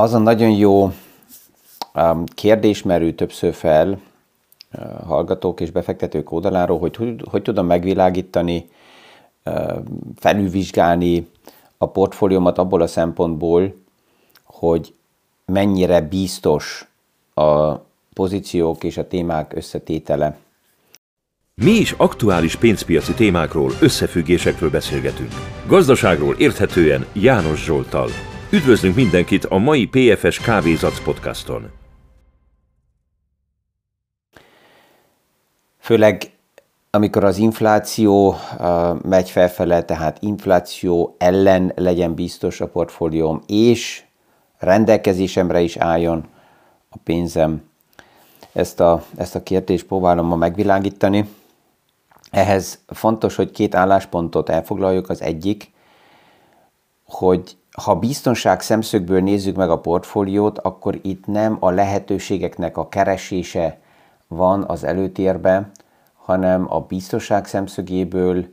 Az a nagyon jó kérdés merül többször fel hallgatók és befektetők oldaláról, hogy tudom megvilágítani, felülvizsgálni a portfóliómat abból a szempontból, hogy mennyire biztos a pozíciók és a témák összetétele. Mi is aktuális pénzpiaci témákról, összefüggésekről beszélgetünk. Gazdaságról érthetően János Zsolttal. Üdvözlünk mindenkit a mai PFS Kávézac podcaston. Főleg amikor az infláció megy felfele, tehát infláció ellen legyen biztos a portfólióm, és rendelkezésemre is álljon a pénzem. Ezt a kérdést próbálom ma megvilágítani. Ehhez fontos, hogy két álláspontot elfoglaljuk. Az egyik, hogy ha biztonság szemszögből nézzük meg a portfóliót, akkor itt nem a lehetőségeknek a keresése van az előtérbe, hanem a biztonság szemszögéből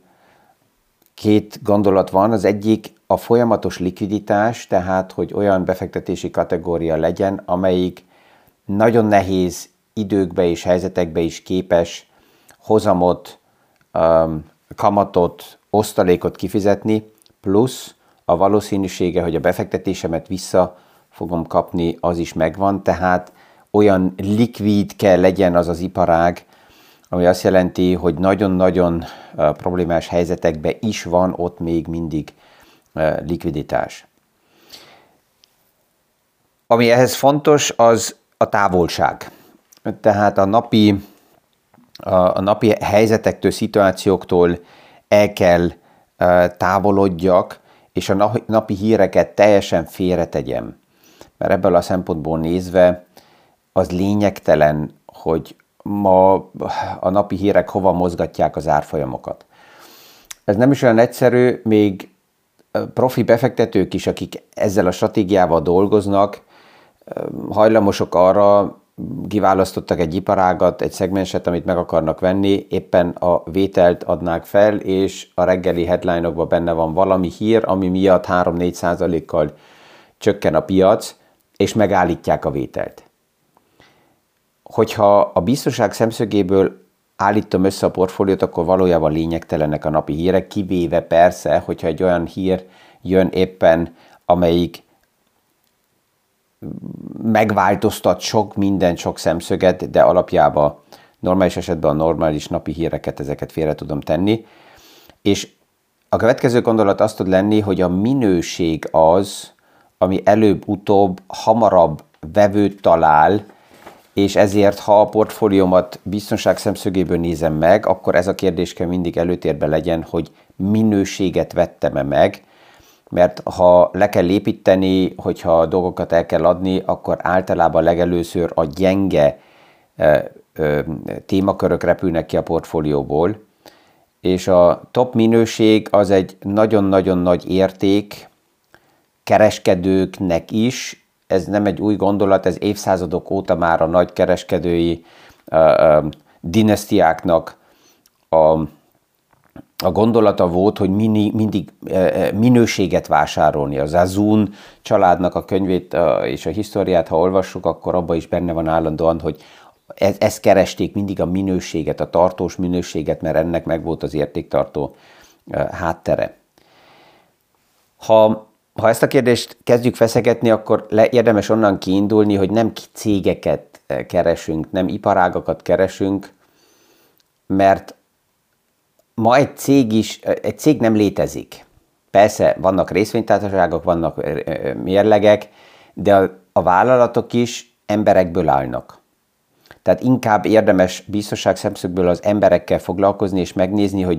két gondolat van. Az egyik a folyamatos likviditás, tehát hogy olyan befektetési kategória legyen, amelyik nagyon nehéz időkbe és helyzetekbe is képes hozamot, kamatot, osztalékot kifizetni, plusz a valószínűsége, hogy a befektetésemet vissza fogom kapni, az is megvan, tehát olyan likvid kell legyen az az iparág, ami azt jelenti, hogy nagyon-nagyon problémás helyzetekben is van ott még mindig likviditás. Ami ehhez fontos, az a távolság. Tehát a napi helyzetektől, szituációktól el kell távolodjak, és a napi híreket teljesen félretegyem. Mert ebből a szempontból nézve az lényegtelen, hogy ma a napi hírek hova mozgatják az árfolyamokat. Ez nem is olyan egyszerű, még profi befektetők is, akik ezzel a stratégiával dolgoznak, hajlamosok arra, kiválasztottak egy iparágat, egy szegmenset, amit meg akarnak venni, éppen a vételt adnák fel, és a reggeli headline-okban benne van valami hír, ami miatt 3-4%-kal csökken a piac, és megállítják a vételt. Hogyha a biztonság szemszögéből állítom össze a portfóliót, akkor valójában lényegtelenek a napi hírek, kivéve persze, hogyha egy olyan hír jön éppen, amelyik megváltoztat sok minden, sok szemszöget, de alapjában normális esetben a normális napi híreket, ezeket félre tudom tenni. És a következő gondolat az tud lenni, hogy a minőség az, ami előbb-utóbb, hamarabb vevőt talál, és ezért, ha a portfóliómat biztonság szemszögéből nézem meg, akkor ez a kérdés kell mindig előtérben legyen, hogy minőséget vettem-e meg, mert ha le kell építeni, hogyha a dolgokat el kell adni, akkor általában legelőször a gyenge témakörök repülnek ki a portfólióból, és a top minőség az egy nagyon-nagyon nagy érték kereskedőknek is. Ez nem egy új gondolat, ez évszázadok óta már a nagy kereskedői dinasztiáknak a gondolata volt, hogy mindig minőséget vásárolni. Az Azun családnak a könyvét és a historiát, ha olvassuk, akkor abban is benne van állandóan, hogy ezt keresték mindig, a minőséget, a tartós minőséget, mert ennek meg volt az értéktartó háttere. Ha ezt a kérdést kezdjük feszegetni, akkor érdemes onnan kiindulni, hogy nem cégeket keresünk, nem iparágakat keresünk, mert ma egy cég nem létezik. Persze vannak részvénytársaságok, vannak mérlegek, de a vállalatok is emberekből állnak. Tehát inkább érdemes biztonság szemszögből az emberekkel foglalkozni, és megnézni, hogy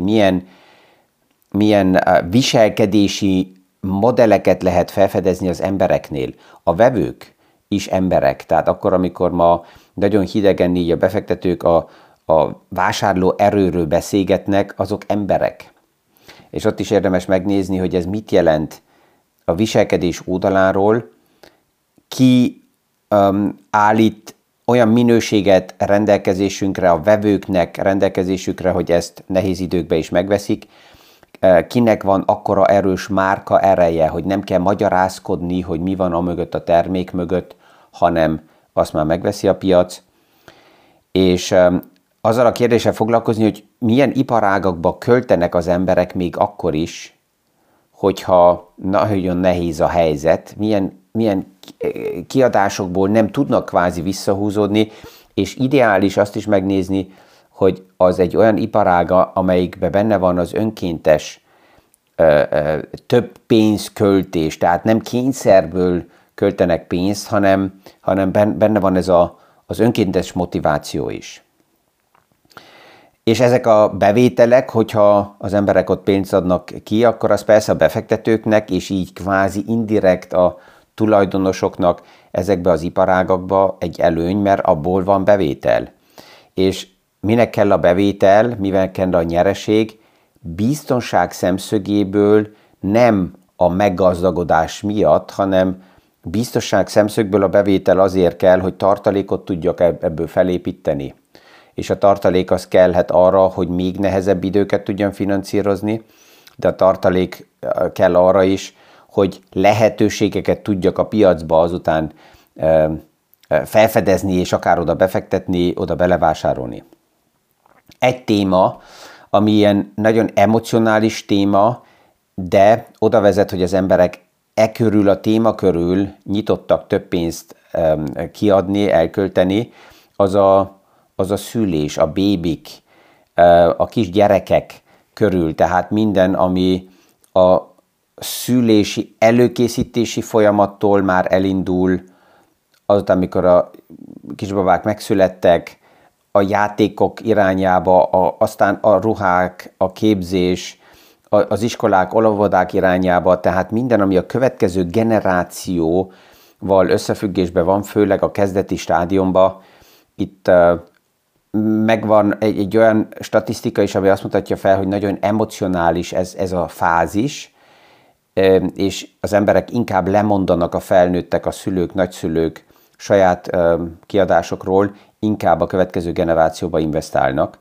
milyen viselkedési modelleket lehet felfedezni az embereknél. A vevők is emberek. Tehát akkor, amikor ma nagyon hidegen így a befektetők a vásárló erőről beszélgetnek, azok emberek. És ott is érdemes megnézni, hogy ez mit jelent a viselkedés oldaláról, ki állít olyan minőséget rendelkezésünkre, a vevőknek rendelkezésükre, hogy ezt nehéz időkben is megveszik, kinek van akkora erős márka ereje, hogy nem kell magyarázkodni, hogy mi van amögött a termék mögött, hanem azt már megveszi a piac. És azzal a kérdéssel foglalkozni, hogy milyen iparágakba költenek az emberek még akkor is, hogyha nagyon nehéz a helyzet, milyen kiadásokból nem tudnak kvázi visszahúzódni, és ideális azt is megnézni, hogy az egy olyan iparága, amelyikben benne van az önkéntes több pénzköltés, tehát nem kényszerből költenek pénzt, hanem benne van ez az önkéntes motiváció is. És ezek a bevételek, hogyha az emberek ott pénzt adnak ki, akkor az persze a befektetőknek, és így kvázi indirekt a tulajdonosoknak ezekbe az iparágakba egy előny, mert abból van bevétel. És minek kell a bevétel, mivel kell a nyereség? Biztonság szemszögéből nem a meggazdagodás miatt, hanem biztonság szemszögből a bevétel azért kell, hogy tartalékot tudjak ebből felépíteni. És a tartalék az kellhet arra, hogy még nehezebb időket tudjam finanszírozni, de a tartalék kell arra is, hogy lehetőségeket tudjak a piacba azután felfedezni, és akár oda befektetni, oda belevásárolni. Egy téma, ami ilyen nagyon emocionális téma, de oda vezet, hogy az emberek körül, a téma körül nyitottak több pénzt kiadni, elkölteni, az a szülés, a bébik, a kis gyerekek körül, tehát minden, ami a szülési előkészítési folyamattól már elindul, azután, amikor a kisbabák megszülettek, a játékok irányába, aztán a ruhák, a képzés, az iskolák, óvodák irányába, tehát minden, ami a következő generációval összefüggésben van, főleg a kezdeti stádiumban, itt megvan egy olyan statisztika is, ami azt mutatja fel, hogy nagyon emocionális ez a fázis, és az emberek inkább lemondanak, a felnőttek, a szülők, nagyszülők saját kiadásokról, inkább a következő generációba investálnak,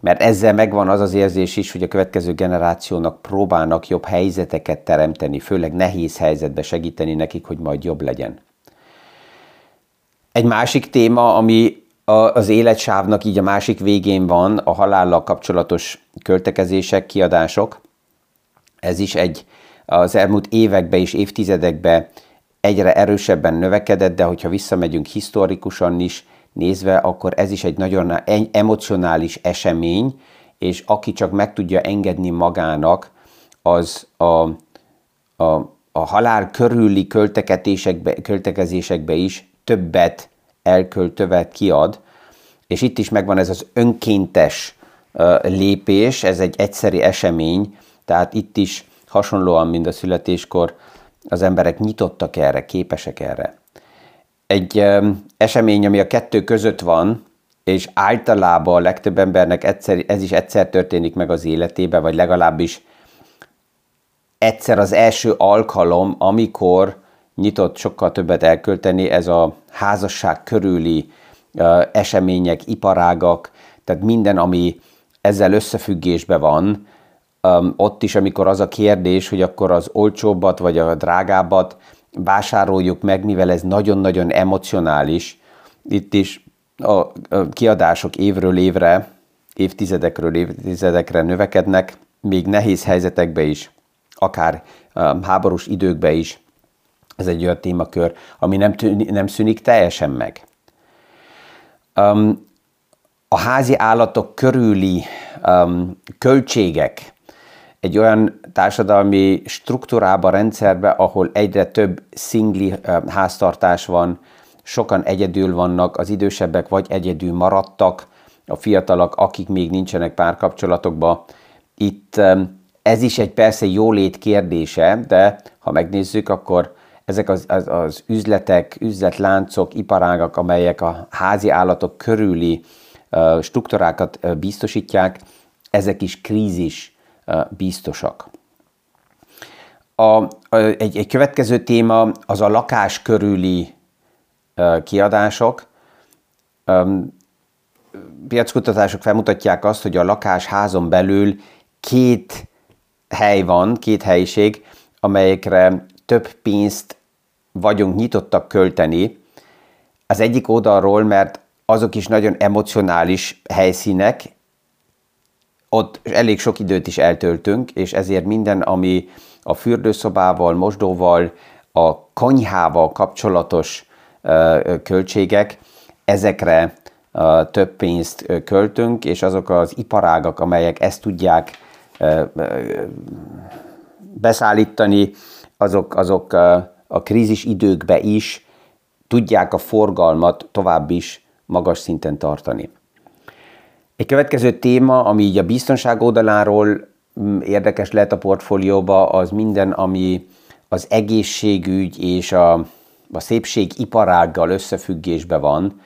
mert ezzel megvan az az érzés is, hogy a következő generációnak próbálnak jobb helyzeteket teremteni, főleg nehéz helyzetbe segíteni nekik, hogy majd jobb legyen. Egy másik téma, ami az életsávnak így a másik végén van, a halállal kapcsolatos költekezések, kiadások. Ez is az elmúlt években és évtizedekben egyre erősebben növekedett, de hogyha visszamegyünk historikusan is nézve, akkor ez is egy nagyon emocionális esemény, és aki csak meg tudja engedni magának, az a halál körüli költekezésekbe is többet elkölt, többet kiad, és itt is megvan ez az önkéntes lépés, ez egy egyszeri esemény, tehát itt is hasonlóan, mint a születéskor, az emberek nyitottak erre, képesek erre. Egy esemény, ami a kettő között van, és általában a legtöbb embernek ez is egyszer történik meg az életében, vagy legalábbis egyszer az első alkalom, amikor nyitott sokkal többet elkölteni, ez a házasság körüli események, iparágak, tehát minden, ami ezzel összefüggésben van, ott is, amikor az a kérdés, hogy akkor az olcsóbbat vagy a drágábbat vásároljuk meg, mivel ez nagyon-nagyon emocionális, itt is a kiadások évről évre, évtizedekről évtizedekre növekednek, még nehéz helyzetekbe is, akár háborús időkbe is. Ez egy olyan témakör, ami nem szűnik teljesen meg. A házi állatok körüli költségek egy olyan társadalmi struktúrába, rendszerbe, ahol egyre több szingli háztartás van, sokan egyedül vannak, az idősebbek vagy egyedül maradtak, a fiatalok, akik még nincsenek párkapcsolatokba. Itt ez is egy persze jólét kérdése, de ha megnézzük, akkor ezek az üzletek, üzletláncok, iparágak, amelyek a házi állatok körüli struktúrákat biztosítják, ezek is krízis biztosak. Egy következő téma az a lakás körüli kiadások. Piackutatások felmutatják azt, hogy a lakásházon belül két hely van, két helyiség, amelyekre több pénzt vagyunk nyitottak költeni. Az egyik oldalról, mert azok is nagyon emocionális helyszínek, ott elég sok időt is eltöltünk, és ezért minden, ami a fürdőszobával, mosdóval, a konyhával kapcsolatos költségek, ezekre több pénzt költünk, és azok az iparágak, amelyek ezt tudják beszállítani, azok a krízis időkbe is tudják a forgalmat tovább is magas szinten tartani. Egy következő téma, ami így a biztonság oldaláról érdekes lehet a portfólióba, az minden, ami az egészségügy és a szépségiparággal összefüggésbe van,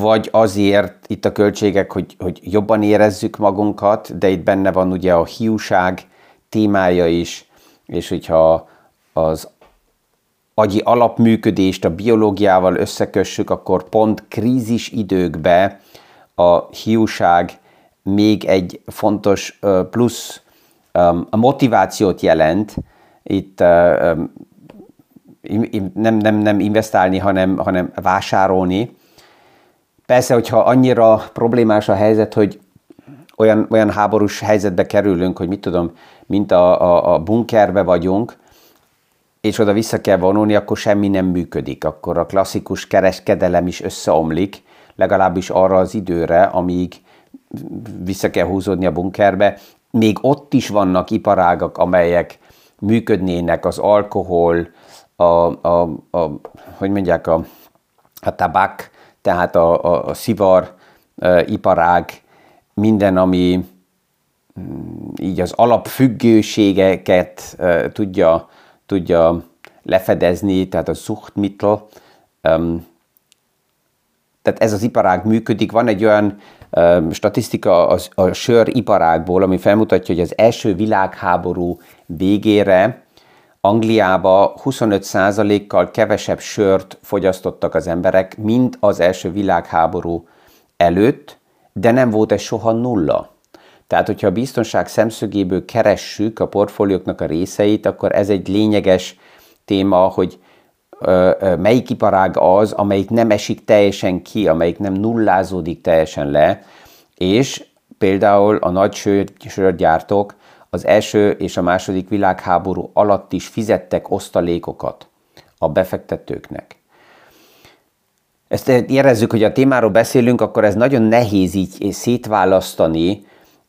vagy azért itt a költségek, hogy jobban érezzük magunkat, de itt benne van ugye a hiúság témája is, és hogyha az agyi alapműködést a biológiával összekössük, akkor pont krízis időkbe a hiúság még egy fontos plusz motivációt jelent. Itt nem investálni, hanem vásárolni. Persze, hogyha annyira problémás a helyzet, hogy olyan háborús helyzetbe kerülünk, hogy mit tudom, mint a bunkerbe vagyunk, és oda vissza kell vonulni, akkor semmi nem működik. Akkor a klasszikus kereskedelem is összeomlik, legalábbis arra az időre, amíg vissza kell húzódni a bunkerbe. Még ott is vannak iparágak, amelyek működnének, az alkohol, a tabak, tehát a szivar iparág, minden, ami így az alapfüggőségeket tudja lefedezni, tehát a Suchtmittel. Tehát ez az iparág működik. Van egy olyan statisztika a söriparágból, ami felmutatja, hogy az első világháború végére Angliában 25%-kal kevesebb sört fogyasztottak az emberek, mint az első világháború előtt, de nem volt ez soha nulla. Tehát, hogyha a biztonság szemszögéből keressük a portfólióknak a részeit, akkor ez egy lényeges téma, hogy melyik iparág az, amelyik nem esik teljesen ki, amelyik nem nullázódik teljesen le, és például a nagy sörgyártók az első és a második világháború alatt is fizettek osztalékokat a befektetőknek. Ezt érezzük, hogy a témáról beszélünk, akkor ez nagyon nehéz így szétválasztani,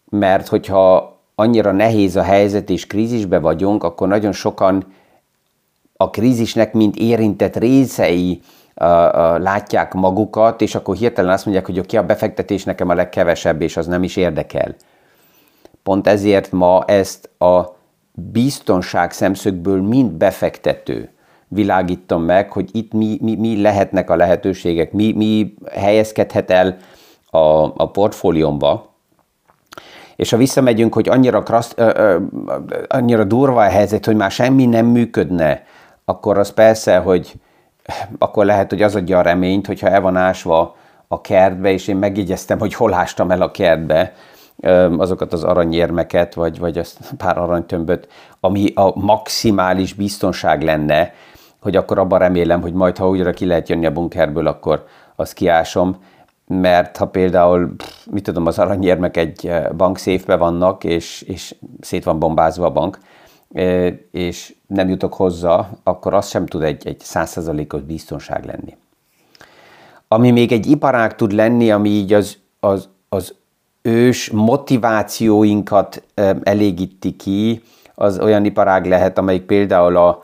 mert hogyha annyira nehéz a helyzet és krízisbe vagyunk, akkor nagyon sokan a krízisnek mint érintett részei látják magukat, és akkor hirtelen azt mondják, hogy oké, a befektetés nekem a legkevesebb, és az nem is érdekel. Pont ezért ma ezt a biztonság szemszögből mind befektető világítom meg, hogy itt mi lehetnek a lehetőségek, mi helyezkedhet el a portfóliómba. És ha visszamegyünk, hogy annyira durva a helyzet, hogy már semmi nem működne, akkor az persze, hogy akkor lehet, hogy az adja a reményt, hogyha el van ásva a kertbe, és én megjegyeztem, hogy hol ástam el a kertbe azokat az aranyérmeket, vagy azt pár aranytömböt, ami a maximális biztonság lenne, hogy akkor abban remélem, hogy majd, ha újra ki lehet jönni a bunkerből, akkor azt kiásom, mert ha például, az aranyérmek egy bankszéfbe vannak, és szét van bombázva a bank, és nem jutok hozzá, akkor az sem tud egy 100%-os biztonság lenni. Ami még egy iparág tud lenni, ami így az ős motivációinkat elégíti ki, az olyan iparág lehet, amelyik például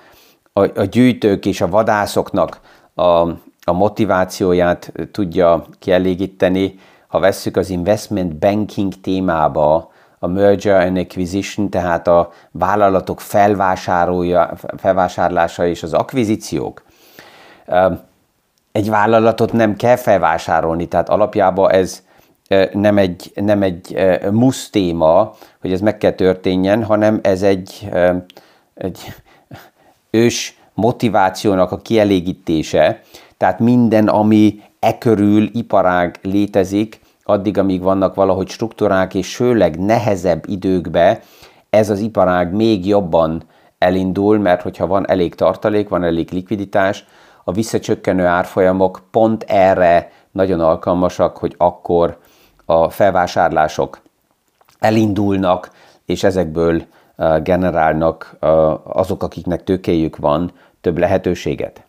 a gyűjtők és a vadászoknak a motivációját tudja kielégíteni. Ha vesszük az investment banking témába, a merger and acquisition, tehát a vállalatok felvásárlása és az akvizíciók. Egy vállalatot nem kell felvásárolni, tehát alapjában ez nem egy musz téma, hogy ez meg kell történjen, hanem ez egy ős motivációnak a kielégítése. Tehát minden, ami e körül iparág létezik, addig, amíg vannak valahogy struktúrák, és főleg nehezebb időkbe ez az iparág még jobban elindul, mert hogyha van elég tartalék, van elég likviditás, a visszacsökkenő árfolyamok pont erre nagyon alkalmasak, hogy akkor a felvásárlások elindulnak, és ezekből generálnak azok, akiknek tőkéjük van, több lehetőséget.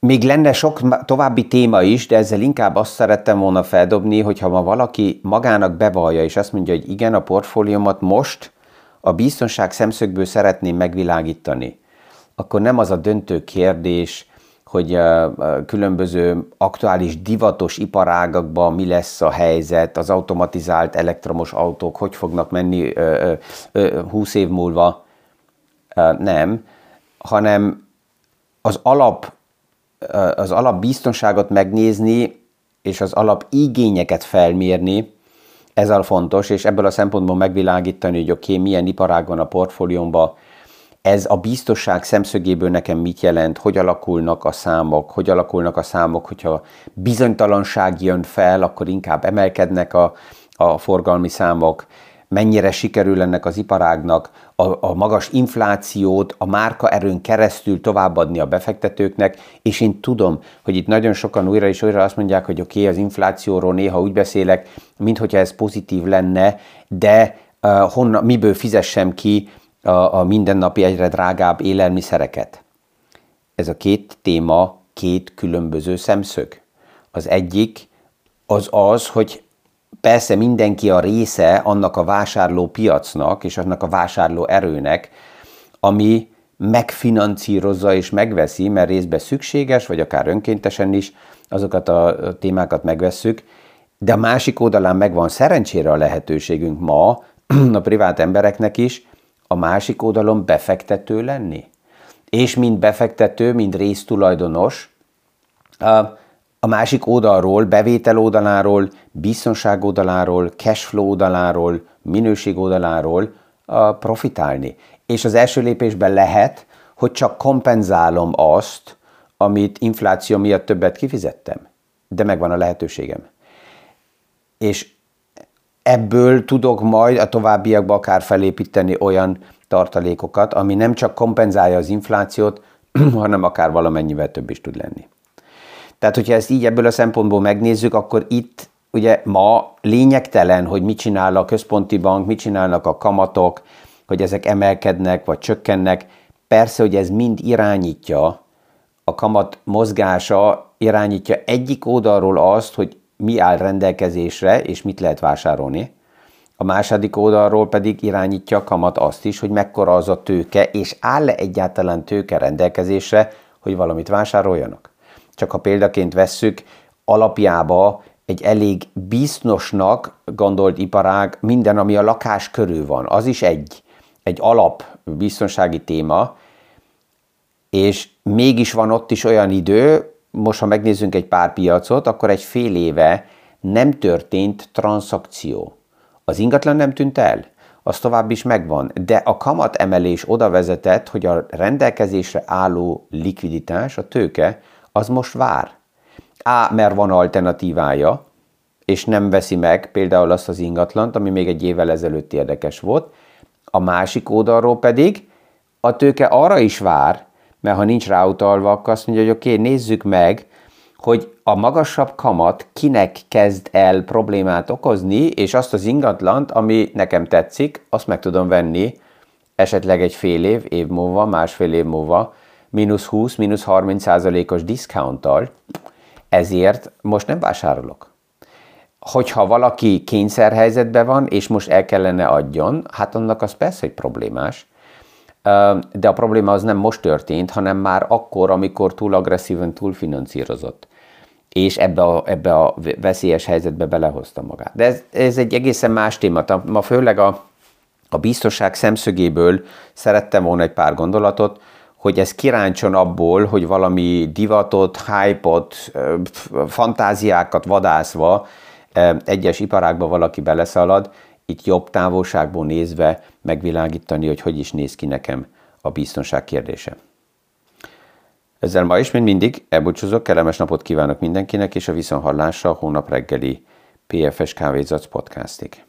Még lenne sok további téma is, de ezzel inkább azt szerettem volna feldobni, hogyha ma valaki magának bevallja, és azt mondja, hogy igen, a portfóliómat most a biztonság szemszögből szeretném megvilágítani, akkor nem az a döntő kérdés, hogy a különböző aktuális divatos iparágakban mi lesz a helyzet, az automatizált elektromos autók hogy fognak menni 20 év múlva, nem, hanem az alap biztonságot megnézni, és az alap igényeket felmérni, ez a fontos, és ebből a szempontból megvilágítani, hogy oké, milyen iparág van a portfóliómban, ez a biztonság szemszögéből nekem mit jelent, hogy alakulnak a számok, hogyha bizonytalanság jön fel, akkor inkább emelkednek a forgalmi számok, mennyire sikerül ennek az iparágnak a magas inflációt a márkaerőn keresztül továbbadni a befektetőknek, és én tudom, hogy itt nagyon sokan újra és újra azt mondják, hogy oké, az inflációról néha úgy beszélek, minthogyha ez pozitív lenne, de miből fizessem ki a mindennapi egyre drágább élelmiszereket. Ez a két téma, két különböző szemszög. Az egyik az, hogy persze mindenki a része annak a vásárló piacnak és annak a vásárló erőnek, ami megfinanszírozza és megveszi, mert részben szükséges, vagy akár önkéntesen is azokat a témákat megvesszük, de a másik oldalán megvan szerencsére a lehetőségünk ma a privát embereknek is a másik oldalon befektető lenni. És mind befektető, mind résztulajdonos, a másik oldalról, bevétel oldaláról, biztonság oldaláról, cashflow oldaláról, minőség oldaláról profitálni. És az első lépésben lehet, hogy csak kompenzálom azt, amit infláció miatt többet kifizettem, de megvan a lehetőségem. És ebből tudok majd a továbbiakban akár felépíteni olyan tartalékokat, ami nem csak kompenzálja az inflációt, hanem akár valamennyivel több is tud lenni. Tehát, hogyha ezt így ebből a szempontból megnézzük, akkor itt ugye ma lényegtelen, hogy mit csinál a központi bank, mit csinálnak a kamatok, hogy ezek emelkednek vagy csökkennek. Persze, hogy ez mind irányítja, a kamat mozgása irányítja egyik oldalról azt, hogy mi áll rendelkezésre és mit lehet vásárolni. A második oldalról pedig irányítja a kamat azt is, hogy mekkora az a tőke, és áll-e egyáltalán tőke rendelkezésre, hogy valamit vásároljanak. Csak ha példaként vesszük, alapjába egy elég biztosnak gondolt iparág minden, ami a lakás körül van. Az is egy alap biztonsági téma, és mégis van ott is olyan idő, most ha megnézzünk egy pár piacot, akkor egy fél éve nem történt transzakció. Az ingatlan nem tűnt el, az tovább is megvan, de a kamatemelés oda vezetett, hogy a rendelkezésre álló likviditás, a tőke, az most vár. Mert van alternatívája, és nem veszi meg például azt az ingatlant, ami még egy évvel ezelőtt érdekes volt. A másik oldalról pedig a tőke arra is vár, mert ha nincs ráutalva, akkor azt mondja, hogy oké, nézzük meg, hogy a magasabb kamat kinek kezd el problémát okozni, és azt az ingatlant, ami nekem tetszik, azt meg tudom venni esetleg egy fél év múlva, másfél év múlva, -20, -30%-os diszkounttal, ezért most nem vásárolok. Hogyha valaki kényszerhelyzetben van, és most el kellene adjon, hát annak az persze, hogy problémás, de a probléma az nem most történt, hanem már akkor, amikor túl agresszíven túlfinanszírozott, és ebbe a veszélyes helyzetbe belehozta magát. De ez egy egészen más téma. Ma főleg a biztonság szemszögéből szerettem volna egy pár gondolatot, hogy ez kiráncson abból, hogy valami divatot, hype-ot, fantáziákat vadászva egyes iparágba valaki beleszalad, itt jobb távolságból nézve megvilágítani, hogy is néz ki nekem a biztonság kérdése. Ezzel ma is, mint mindig, elbúcsúzok, kellemes napot kívánok mindenkinek, és a viszonthallásra a hónap reggeli PFS Kávézac podcastig.